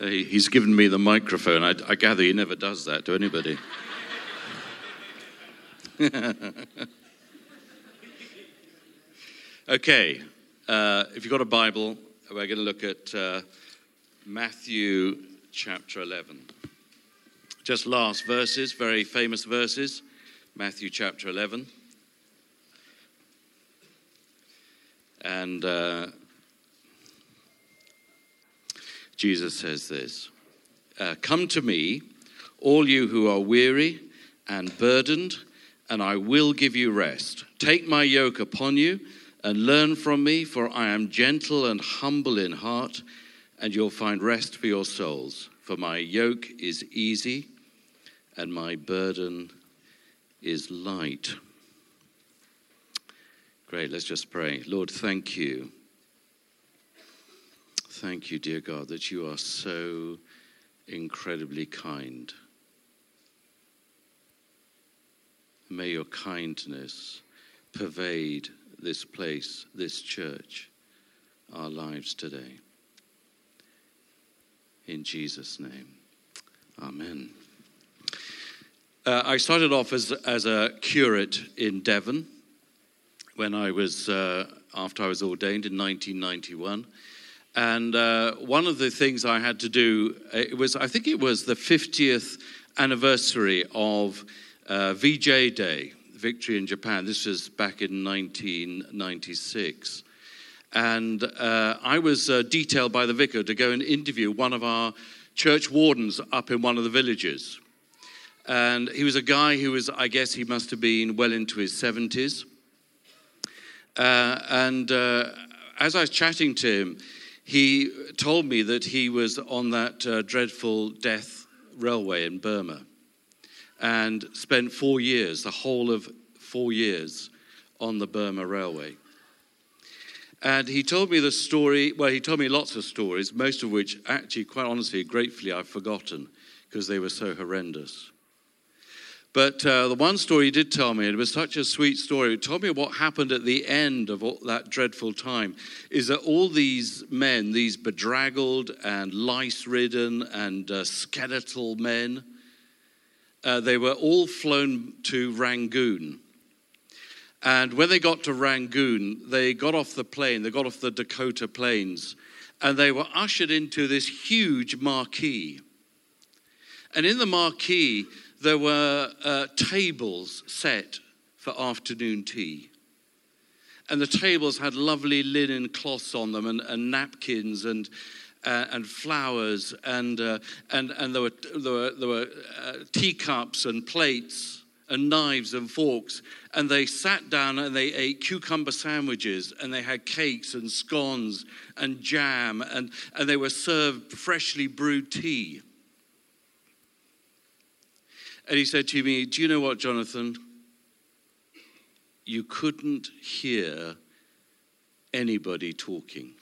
He's given me the microphone. I gather he never does that to anybody. Okay, if you've got a Bible, we're going to look at Matthew chapter 11. Just last verses, very famous verses, Matthew chapter 11. And Jesus says this, "Come to me, all you who are weary and burdened, and I will give you rest. Take my yoke upon you and learn from me, for I am gentle and humble in heart, and you'll find rest for your souls. For my yoke is easy and my burden is light." Great, let's just pray. Lord, thank you. Thank you, dear God, that you are so incredibly kind. May your kindness pervade this place, this church, our lives today. In Jesus' name, amen. I started off as a curate in Devon when I was, after I was ordained in 1991. And one of the things I had to do, it was the 50th anniversary of VJ Day, Victory in Japan. This was back in 1996. And I was detailed by the vicar to go and interview one of our church wardens up in one of the villages. And he was a guy who was, I guess he must have been well into his 70s. As I was chatting to him, he told me that he was on that dreadful death railway in Burma, and spent 4 years, the whole of 4 years, on the Burma Railway. And he told me the story, well, he told me lots of stories, most of which, actually, quite honestly, gratefully, I've forgotten, because they were so horrendous. But the one story he did tell me, and it was such a sweet story, he told me what happened at the end of all that dreadful time, is that all these men, these bedraggled and lice-ridden and skeletal men, they were all flown to Rangoon. And when they got to Rangoon, they got off the plane, they got off the Dakota plains, and they were ushered into this huge marquee. And in the marquee, there were tables set for afternoon tea. And the tables had lovely linen cloths on them and napkins and flowers, and there were teacups and plates and knives and forks, and they sat down and they ate cucumber sandwiches, and they had cakes and scones and jam, and they were served freshly brewed tea. And he said to me, "Do you know what, Jonathan? You couldn't hear anybody talking.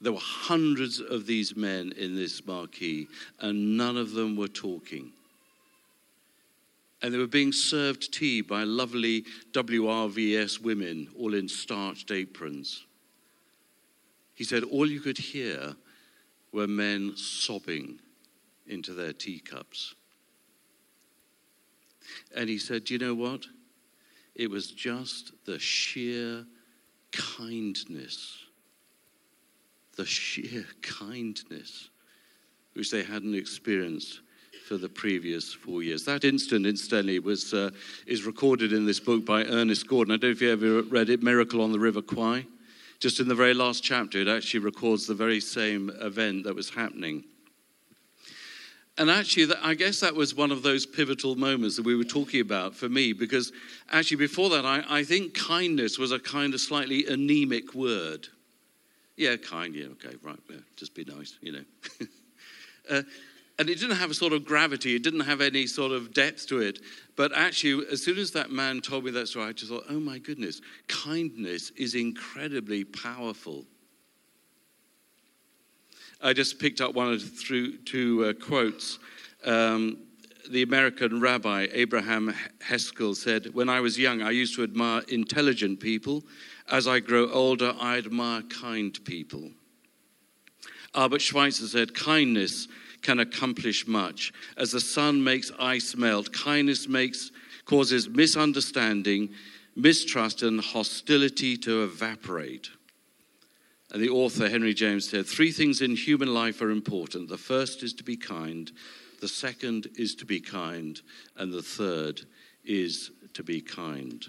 There were hundreds of these men in this marquee, and none of them were talking. And they were being served tea by lovely WRVS women, all in starched aprons." He said all you could hear were men sobbing into their teacups. And he said, "Do you know what? It was just the sheer kindness. The sheer kindness which they hadn't experienced for the previous 4 years." That incident, incidentally, is recorded in this book by Ernest Gordon. I don't know if you ever read it, Miracle on the River Kwai. Just in the very last chapter, it actually records the very same event that was happening. And actually, I guess that was one of those pivotal moments that we were talking about for me, because actually before that, I think kindness was a kind of slightly anemic word. Yeah, kind, yeah, okay, right, yeah, just be nice, you know. And it didn't have a sort of gravity, it didn't have any sort of depth to it. But actually, as soon as that man told me that story, I just thought, oh my goodness, kindness is incredibly powerful. I just picked up one of two quotes. The American rabbi Abraham Heschel said, "When I was young, I used to admire intelligent people. As I grow older, I admire kind people." Albert Schweitzer said, "Kindness can accomplish much. As the sun makes ice melt, kindness causes misunderstanding, mistrust, and hostility to evaporate. And the author, Henry James, said, three things in human life are important. The first is to be kind, the second is to be kind, and the third is to be kind.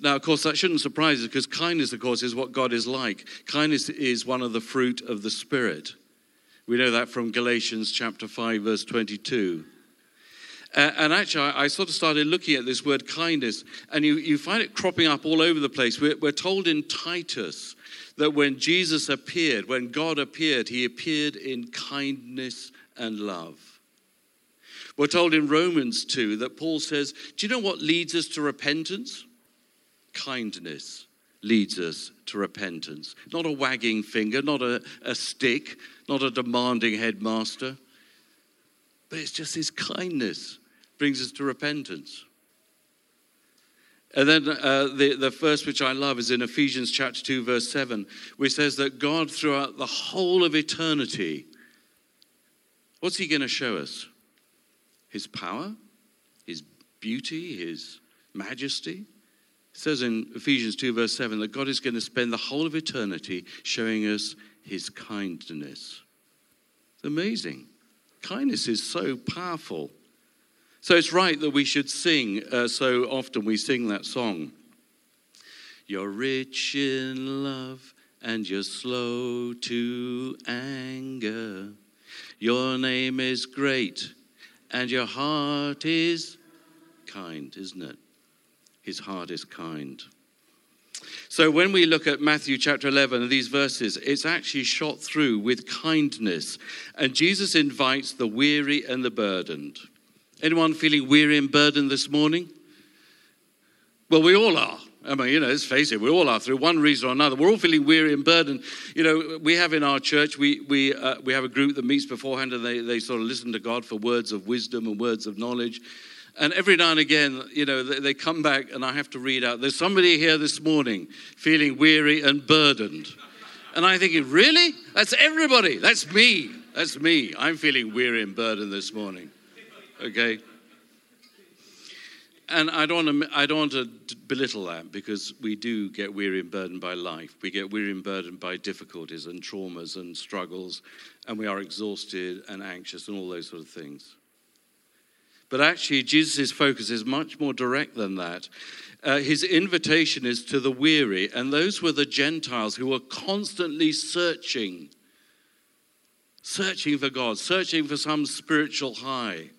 Now, of course, that shouldn't surprise us because kindness, of course, is what God is like. Kindness is one of the fruit of the Spirit. We know that from Galatians chapter 5, verse 22. And actually, I sort of started looking at this word kindness, and you find it cropping up all over the place. We're told in Titus that when Jesus appeared, when God appeared, he appeared in kindness and love. We're told in Romans 2 that Paul says, do you know what leads us to repentance? Kindness leads us to repentance. Not a wagging finger, not a stick, not a demanding headmaster, but it's just his kindness brings us to repentance. And then the verse which I love is in Ephesians chapter 2, verse 7, which says that God throughout the whole of eternity, what's he going to show us? His power, his beauty, his majesty. It says in Ephesians 2, verse 7, that God is going to spend the whole of eternity showing us his kindness. It's amazing. Kindness is so powerful. So it's right that we should sing. So often we sing that song. You're rich in love and you're slow to anger. Your name is great and your heart is kind, isn't it? His heart is kind. So when we look at Matthew chapter 11 and these verses, it's actually shot through with kindness. And Jesus invites the weary and the burdened. Anyone feeling weary and burdened this morning? Well, we all are. I mean, let's face it, we all are through one reason or another. We're all feeling weary and burdened. We have in our church, we have a group that meets beforehand and they sort of listen to God for words of wisdom and words of knowledge. And every now and again, they come back and I have to read out, there's somebody here this morning feeling weary and burdened. And I'm thinking, really? That's everybody. That's me. That's me. I'm feeling weary and burdened this morning. Okay? And I don't want to belittle that because we do get weary and burdened by life. We get weary and burdened by difficulties and traumas and struggles. And we are exhausted and anxious and all those sort of things. But actually, Jesus' focus is much more direct than that. His invitation is to the weary, and those were the Gentiles who were constantly searching for God, searching for some spiritual high.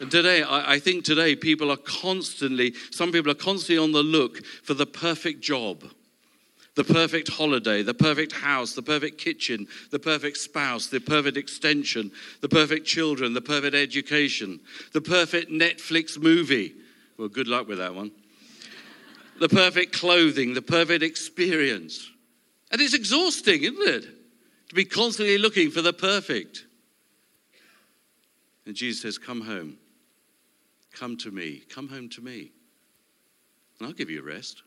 And today, I think today, some people are constantly on the look for the perfect job, the perfect holiday, the perfect house, the perfect kitchen, the perfect spouse, the perfect extension, the perfect children, the perfect education, the perfect Netflix movie. Well, good luck with that one. The perfect clothing, the perfect experience. And it's exhausting, isn't it? To be constantly looking for the perfect. And Jesus says, come home. Come to me. Come home to me. And I'll give you rest.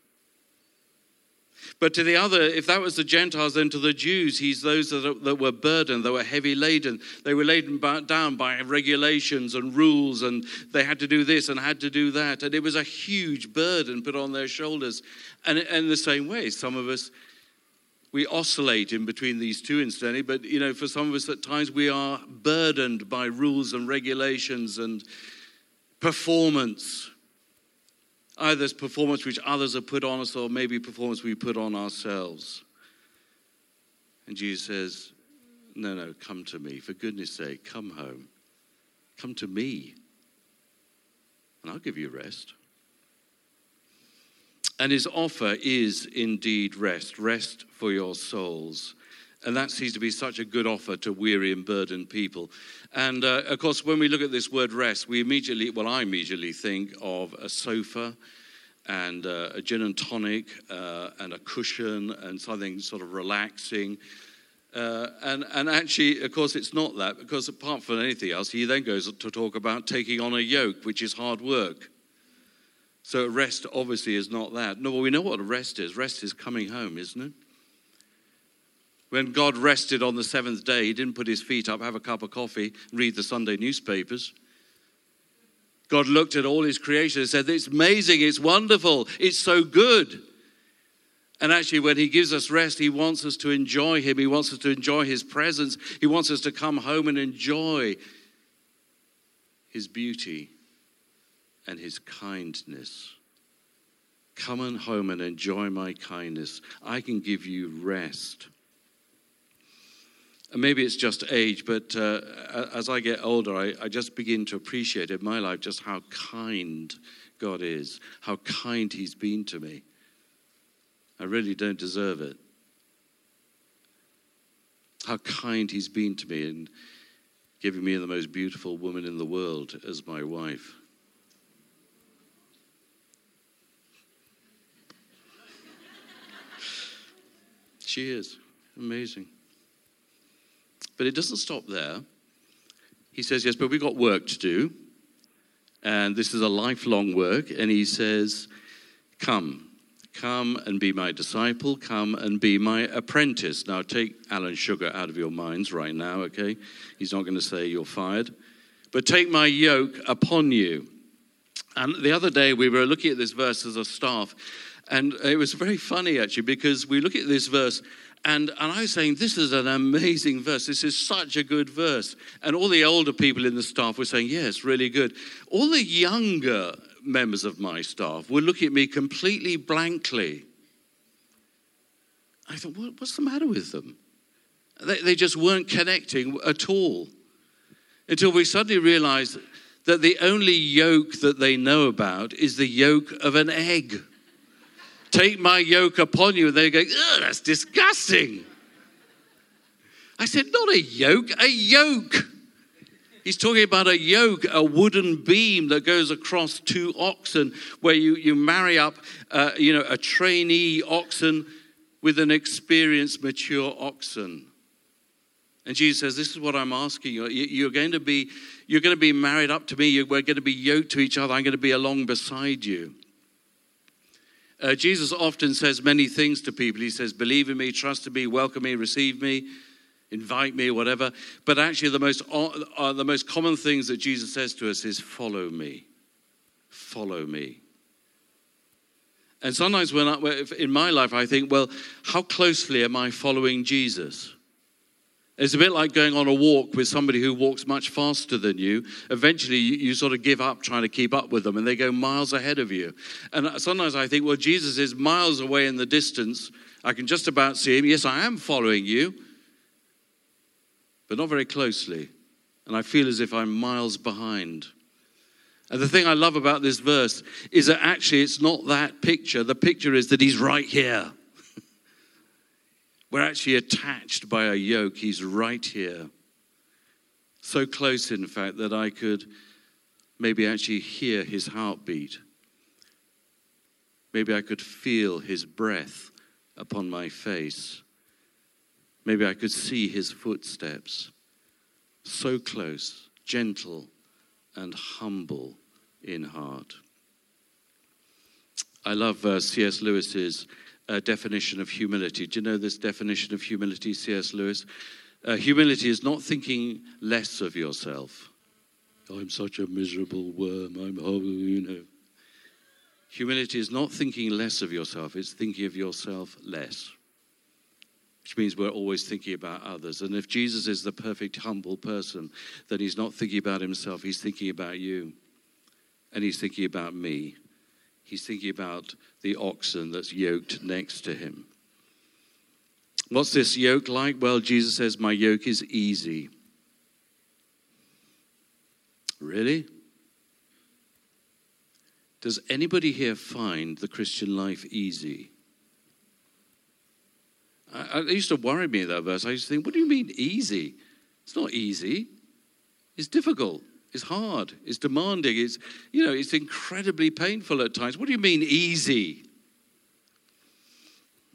But to the other, if that was the Gentiles, then to the Jews, he's those that were burdened, that were heavy laden. They were laden down by regulations and rules, and they had to do this and had to do that. And it was a huge burden put on their shoulders. And in the same way, some of us, we oscillate in between these two, incidentally. But, for some of us at times, we are burdened by rules and regulations and performance. Either it's performance which others have put on us or maybe performance we put on ourselves. And Jesus says, no, come to me. For goodness sake, come home. Come to me. And I'll give you rest. And his offer is indeed rest. Rest for your souls. And that seems to be such a good offer to weary and burdened people. And, of course, when we look at this word rest, I immediately think of a sofa and a gin and tonic and a cushion and something sort of relaxing. And actually, of course, it's not that, because apart from anything else, he then goes to talk about taking on a yoke, which is hard work. So rest obviously is not that. No, well, we know what rest is. Rest is coming home, isn't it? When God rested on the seventh day, he didn't put his feet up, have a cup of coffee, read the Sunday newspapers. God looked at all his creation and said, it's amazing, it's wonderful, it's so good. And actually, when he gives us rest, he wants us to enjoy him. He wants us to enjoy his presence. He wants us to come home and enjoy his beauty and his kindness. Come on home and enjoy my kindness. I can give you rest. And maybe it's just age, but as I get older, I just begin to appreciate in my life just how kind God is, how kind he's been to me. I really don't deserve it. How kind he's been to me in giving me the most beautiful woman in the world as my wife. She is amazing. But it doesn't stop there. He says, yes, but we've got work to do. And this is a lifelong work. And he says, Come and be my disciple. Come and be my apprentice. Now, take Alan Sugar out of your minds right now, okay? He's not going to say you're fired. But take my yoke upon you. And the other day, we were looking at this verse as a staff. And it was very funny, actually, because we look at this verse, and I was saying, this is an amazing verse. This is such a good verse. And all the older people in the staff were saying, yeah, it's really good. All the younger members of my staff were looking at me completely blankly. I thought, what's the matter with them? They just weren't connecting at all, until we suddenly realized that the only yoke that they know about is the yoke of an egg. Take my yoke upon you. And they go, ugh, that's disgusting. I said, not a yoke, a yoke. He's talking about a yoke, a wooden beam that goes across two oxen, where you marry up, a trainee oxen with an experienced, mature oxen. And Jesus says, this is what I'm asking you. You're going to be married up to me. We're going to be yoked to each other. I'm going to be along beside you. Jesus often says many things to people. He says, believe in me, trust in me, welcome me, receive me, invite me, whatever. But actually the most common things that Jesus says to us is follow me. And sometimes in my life I think, well, how closely am I following Jesus? It's a bit like going on a walk with somebody who walks much faster than you. Eventually, you sort of give up trying to keep up with them, and they go miles ahead of you. And sometimes I think, well, Jesus is miles away in the distance. I can just about see him. Yes, I am following you, but not very closely. And I feel as if I'm miles behind. And the thing I love about this verse is that actually it's not that picture. The picture is that he's right here. We're actually attached by a yoke. He's right here. So close, in fact, that I could maybe actually hear his heartbeat. Maybe I could feel his breath upon my face. Maybe I could see his footsteps. So close, gentle, and humble in heart. I love C.S. Lewis's definition of humility. Do you know this definition of humility, C.S. Lewis? Humility is not thinking less of yourself. I'm such a miserable worm. I'm horrible, Humility is not thinking less of yourself. It's thinking of yourself less, which means we're always thinking about others. And if Jesus is the perfect humble person, then he's not thinking about himself. He's thinking about you, and he's thinking about me. He's thinking about the oxen that's yoked next to him. What's this yoke like? Well, Jesus says, my yoke is easy. Really? Does anybody here find the Christian life easy? It used to worry me, that verse. I used to think, what do you mean easy? It's not easy. It's difficult. It's hard, it's demanding, it's incredibly painful at times. What do you mean easy?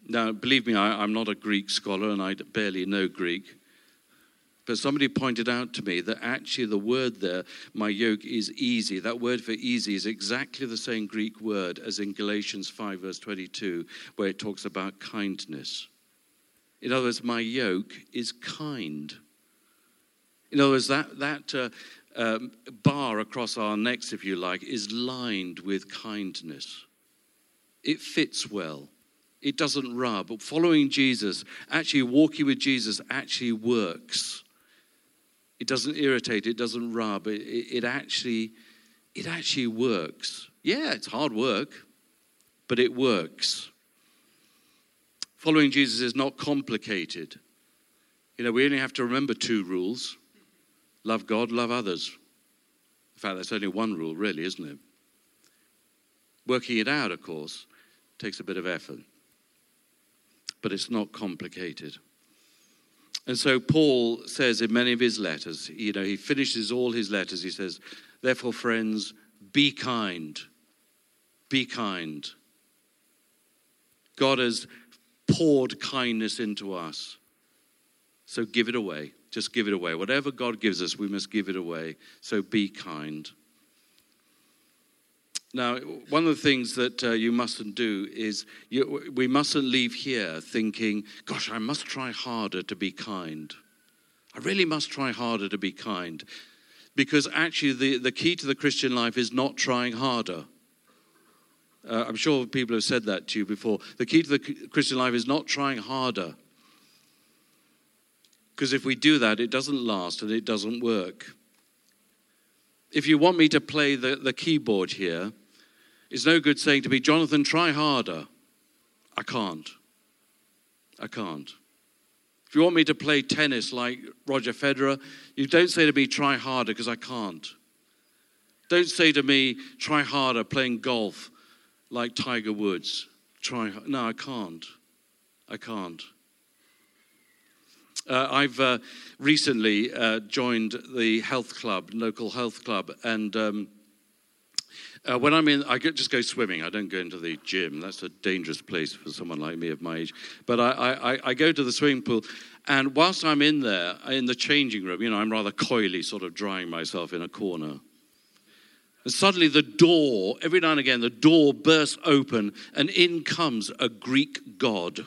Now, believe me, I'm not a Greek scholar and I barely know Greek. But somebody pointed out to me that actually the word there, my yoke is easy. That word for easy is exactly the same Greek word as in Galatians 5 verse 22, where it talks about kindness. In other words, my yoke is kind. In other words, that bar across our necks, if you like, is lined with kindness. It fits well. It doesn't rub. Following Jesus, actually walking with Jesus, actually works. It doesn't irritate. It doesn't rub. It actually works. Yeah, it's hard work, but it works. Following Jesus is not complicated. You know, we only have to remember two rules. Love God, love others. In fact, that's only one rule, really, isn't it? Working it out, of course, takes a bit of effort. But it's not complicated. And so Paul says in many of his letters, you know, he finishes all his letters, he says, therefore, friends, be kind. Be kind. God has poured kindness into us. So give it away. Just give it away. Whatever God gives us, we must give it away. So be kind. Now, one of the things that you mustn't do is we mustn't leave here thinking, gosh, I must try harder to be kind. I really must try harder to be kind. Because actually the key to the Christian life is not trying harder. I'm sure people have said that to you before. The key to the Christian life is not trying harder. Because if we do that, it doesn't last and it doesn't work. If you want me to play the keyboard here, it's no good saying to me, Jonathan, try harder. I can't. If you want me to play tennis like Roger Federer, you don't say to me, try harder, because I can't. Don't say to me, try harder playing golf like Tiger Woods. No, I can't. I've recently joined the local health club, and when I'm in, I just go swimming. I don't go into the gym. That's a dangerous place for someone like me of my age. But I go to the swimming pool, and whilst I'm in there, in the changing room, you know, I'm rather coyly sort of drying myself in a corner. And suddenly the door, every now and again, the door bursts open, and in comes a Greek god.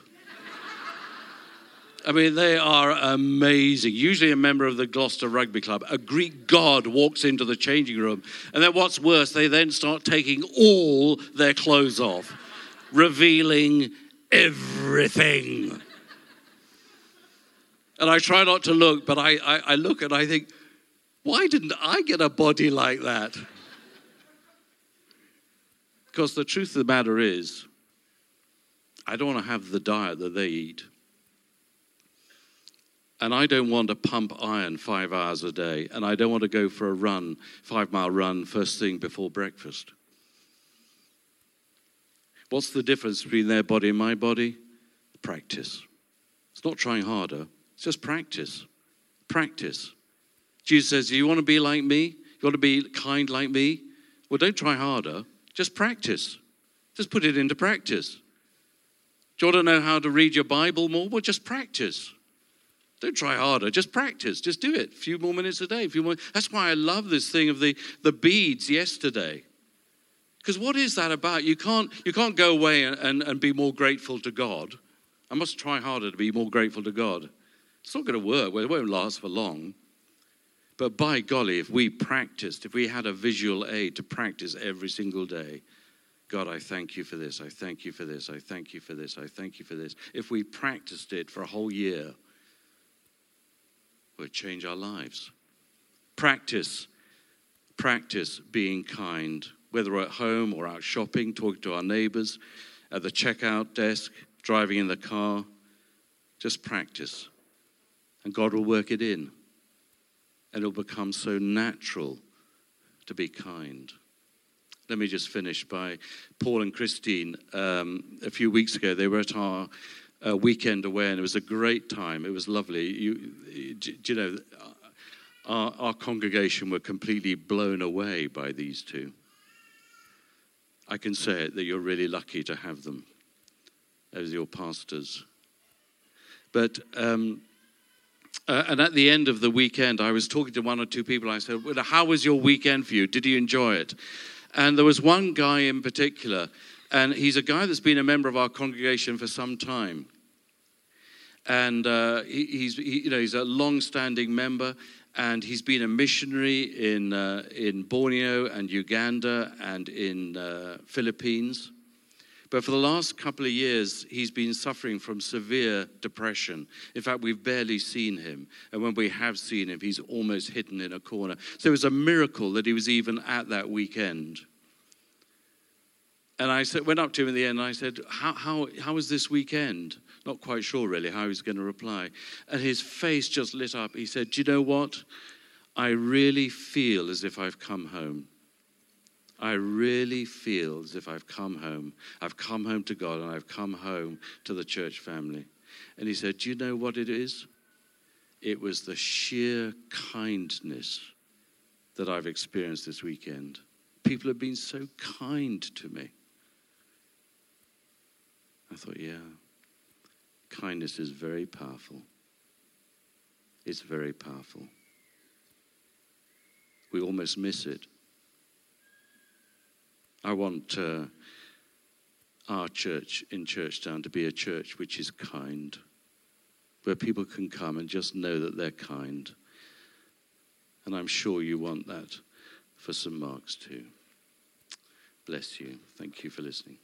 I mean, they are amazing. Usually a member of the Gloucester Rugby Club. A Greek god walks into the changing room. And then what's worse, they then start taking all their clothes off, revealing everything. And I try not to look, but I look and I think, why didn't I get a body like that? Because the truth of the matter is, I don't want to have the diet that they eat. And I don't want to pump iron 5 hours a day. And I don't want to go for a run, 5-mile run, first thing before breakfast. What's the difference between their body and my body? Practice. It's not trying harder. It's just practice. Practice. Jesus says, do you want to be like me? You want to be kind like me? Well, don't try harder. Just practice. Just put it into practice. Do you want to know how to read your Bible more? Well, just practice. Don't try harder. Just practice. Just do it. A few more minutes a day. That's why I love this thing of the beads yesterday. Because what is that about? You can't go away and be more grateful to God. I must try harder to be more grateful to God. It's not going to work. Well, it won't last for long. But by golly, if we practiced, if we had a visual aid to practice every single day, God, I thank you for this. I thank you for this. I thank you for this. I thank you for this. If we practiced it for a whole year, we'll change our lives. Practice being kind, whether we're at home or out shopping, talking to our neighbors, at the checkout desk, driving in the car. Just practice. And God will work it in. And it'll become so natural to be kind. Let me just finish by Paul and Christine. A few weeks ago, they were at our weekend away, and it was a great time. It was lovely. You know, our congregation were completely blown away by these two. I can say it, that you're really lucky to have them as your pastors. But and at the end of the weekend, I was talking to one or two people. I said, well, how was your weekend for you? Did you enjoy it? And there was one guy in particular, and he's a guy that's been a member of our congregation for some time. And he's a long-standing member, and he's been a missionary in Borneo and Uganda and in Philippines. But for the last couple of years, he's been suffering from severe depression. In fact, we've barely seen him. And when we have seen him, he's almost hidden in a corner. So it was a miracle that he was even at that weekend. And I went up to him in the end, and I said, how was this weekend? Not quite sure, really, how he was going to reply. And his face just lit up. He said, do you know what? I really feel as if I've come home. I really feel as if I've come home. I've come home to God, and I've come home to the church family. And he said, do you know what it is? It was the sheer kindness that I've experienced this weekend. People have been so kind to me. I thought, yeah, kindness is very powerful. It's very powerful. We almost miss it. I want our church in Churchtown to be a church which is kind, where people can come and just know that they're kind. And I'm sure you want that for St. Mark's too. Bless you. Thank you for listening.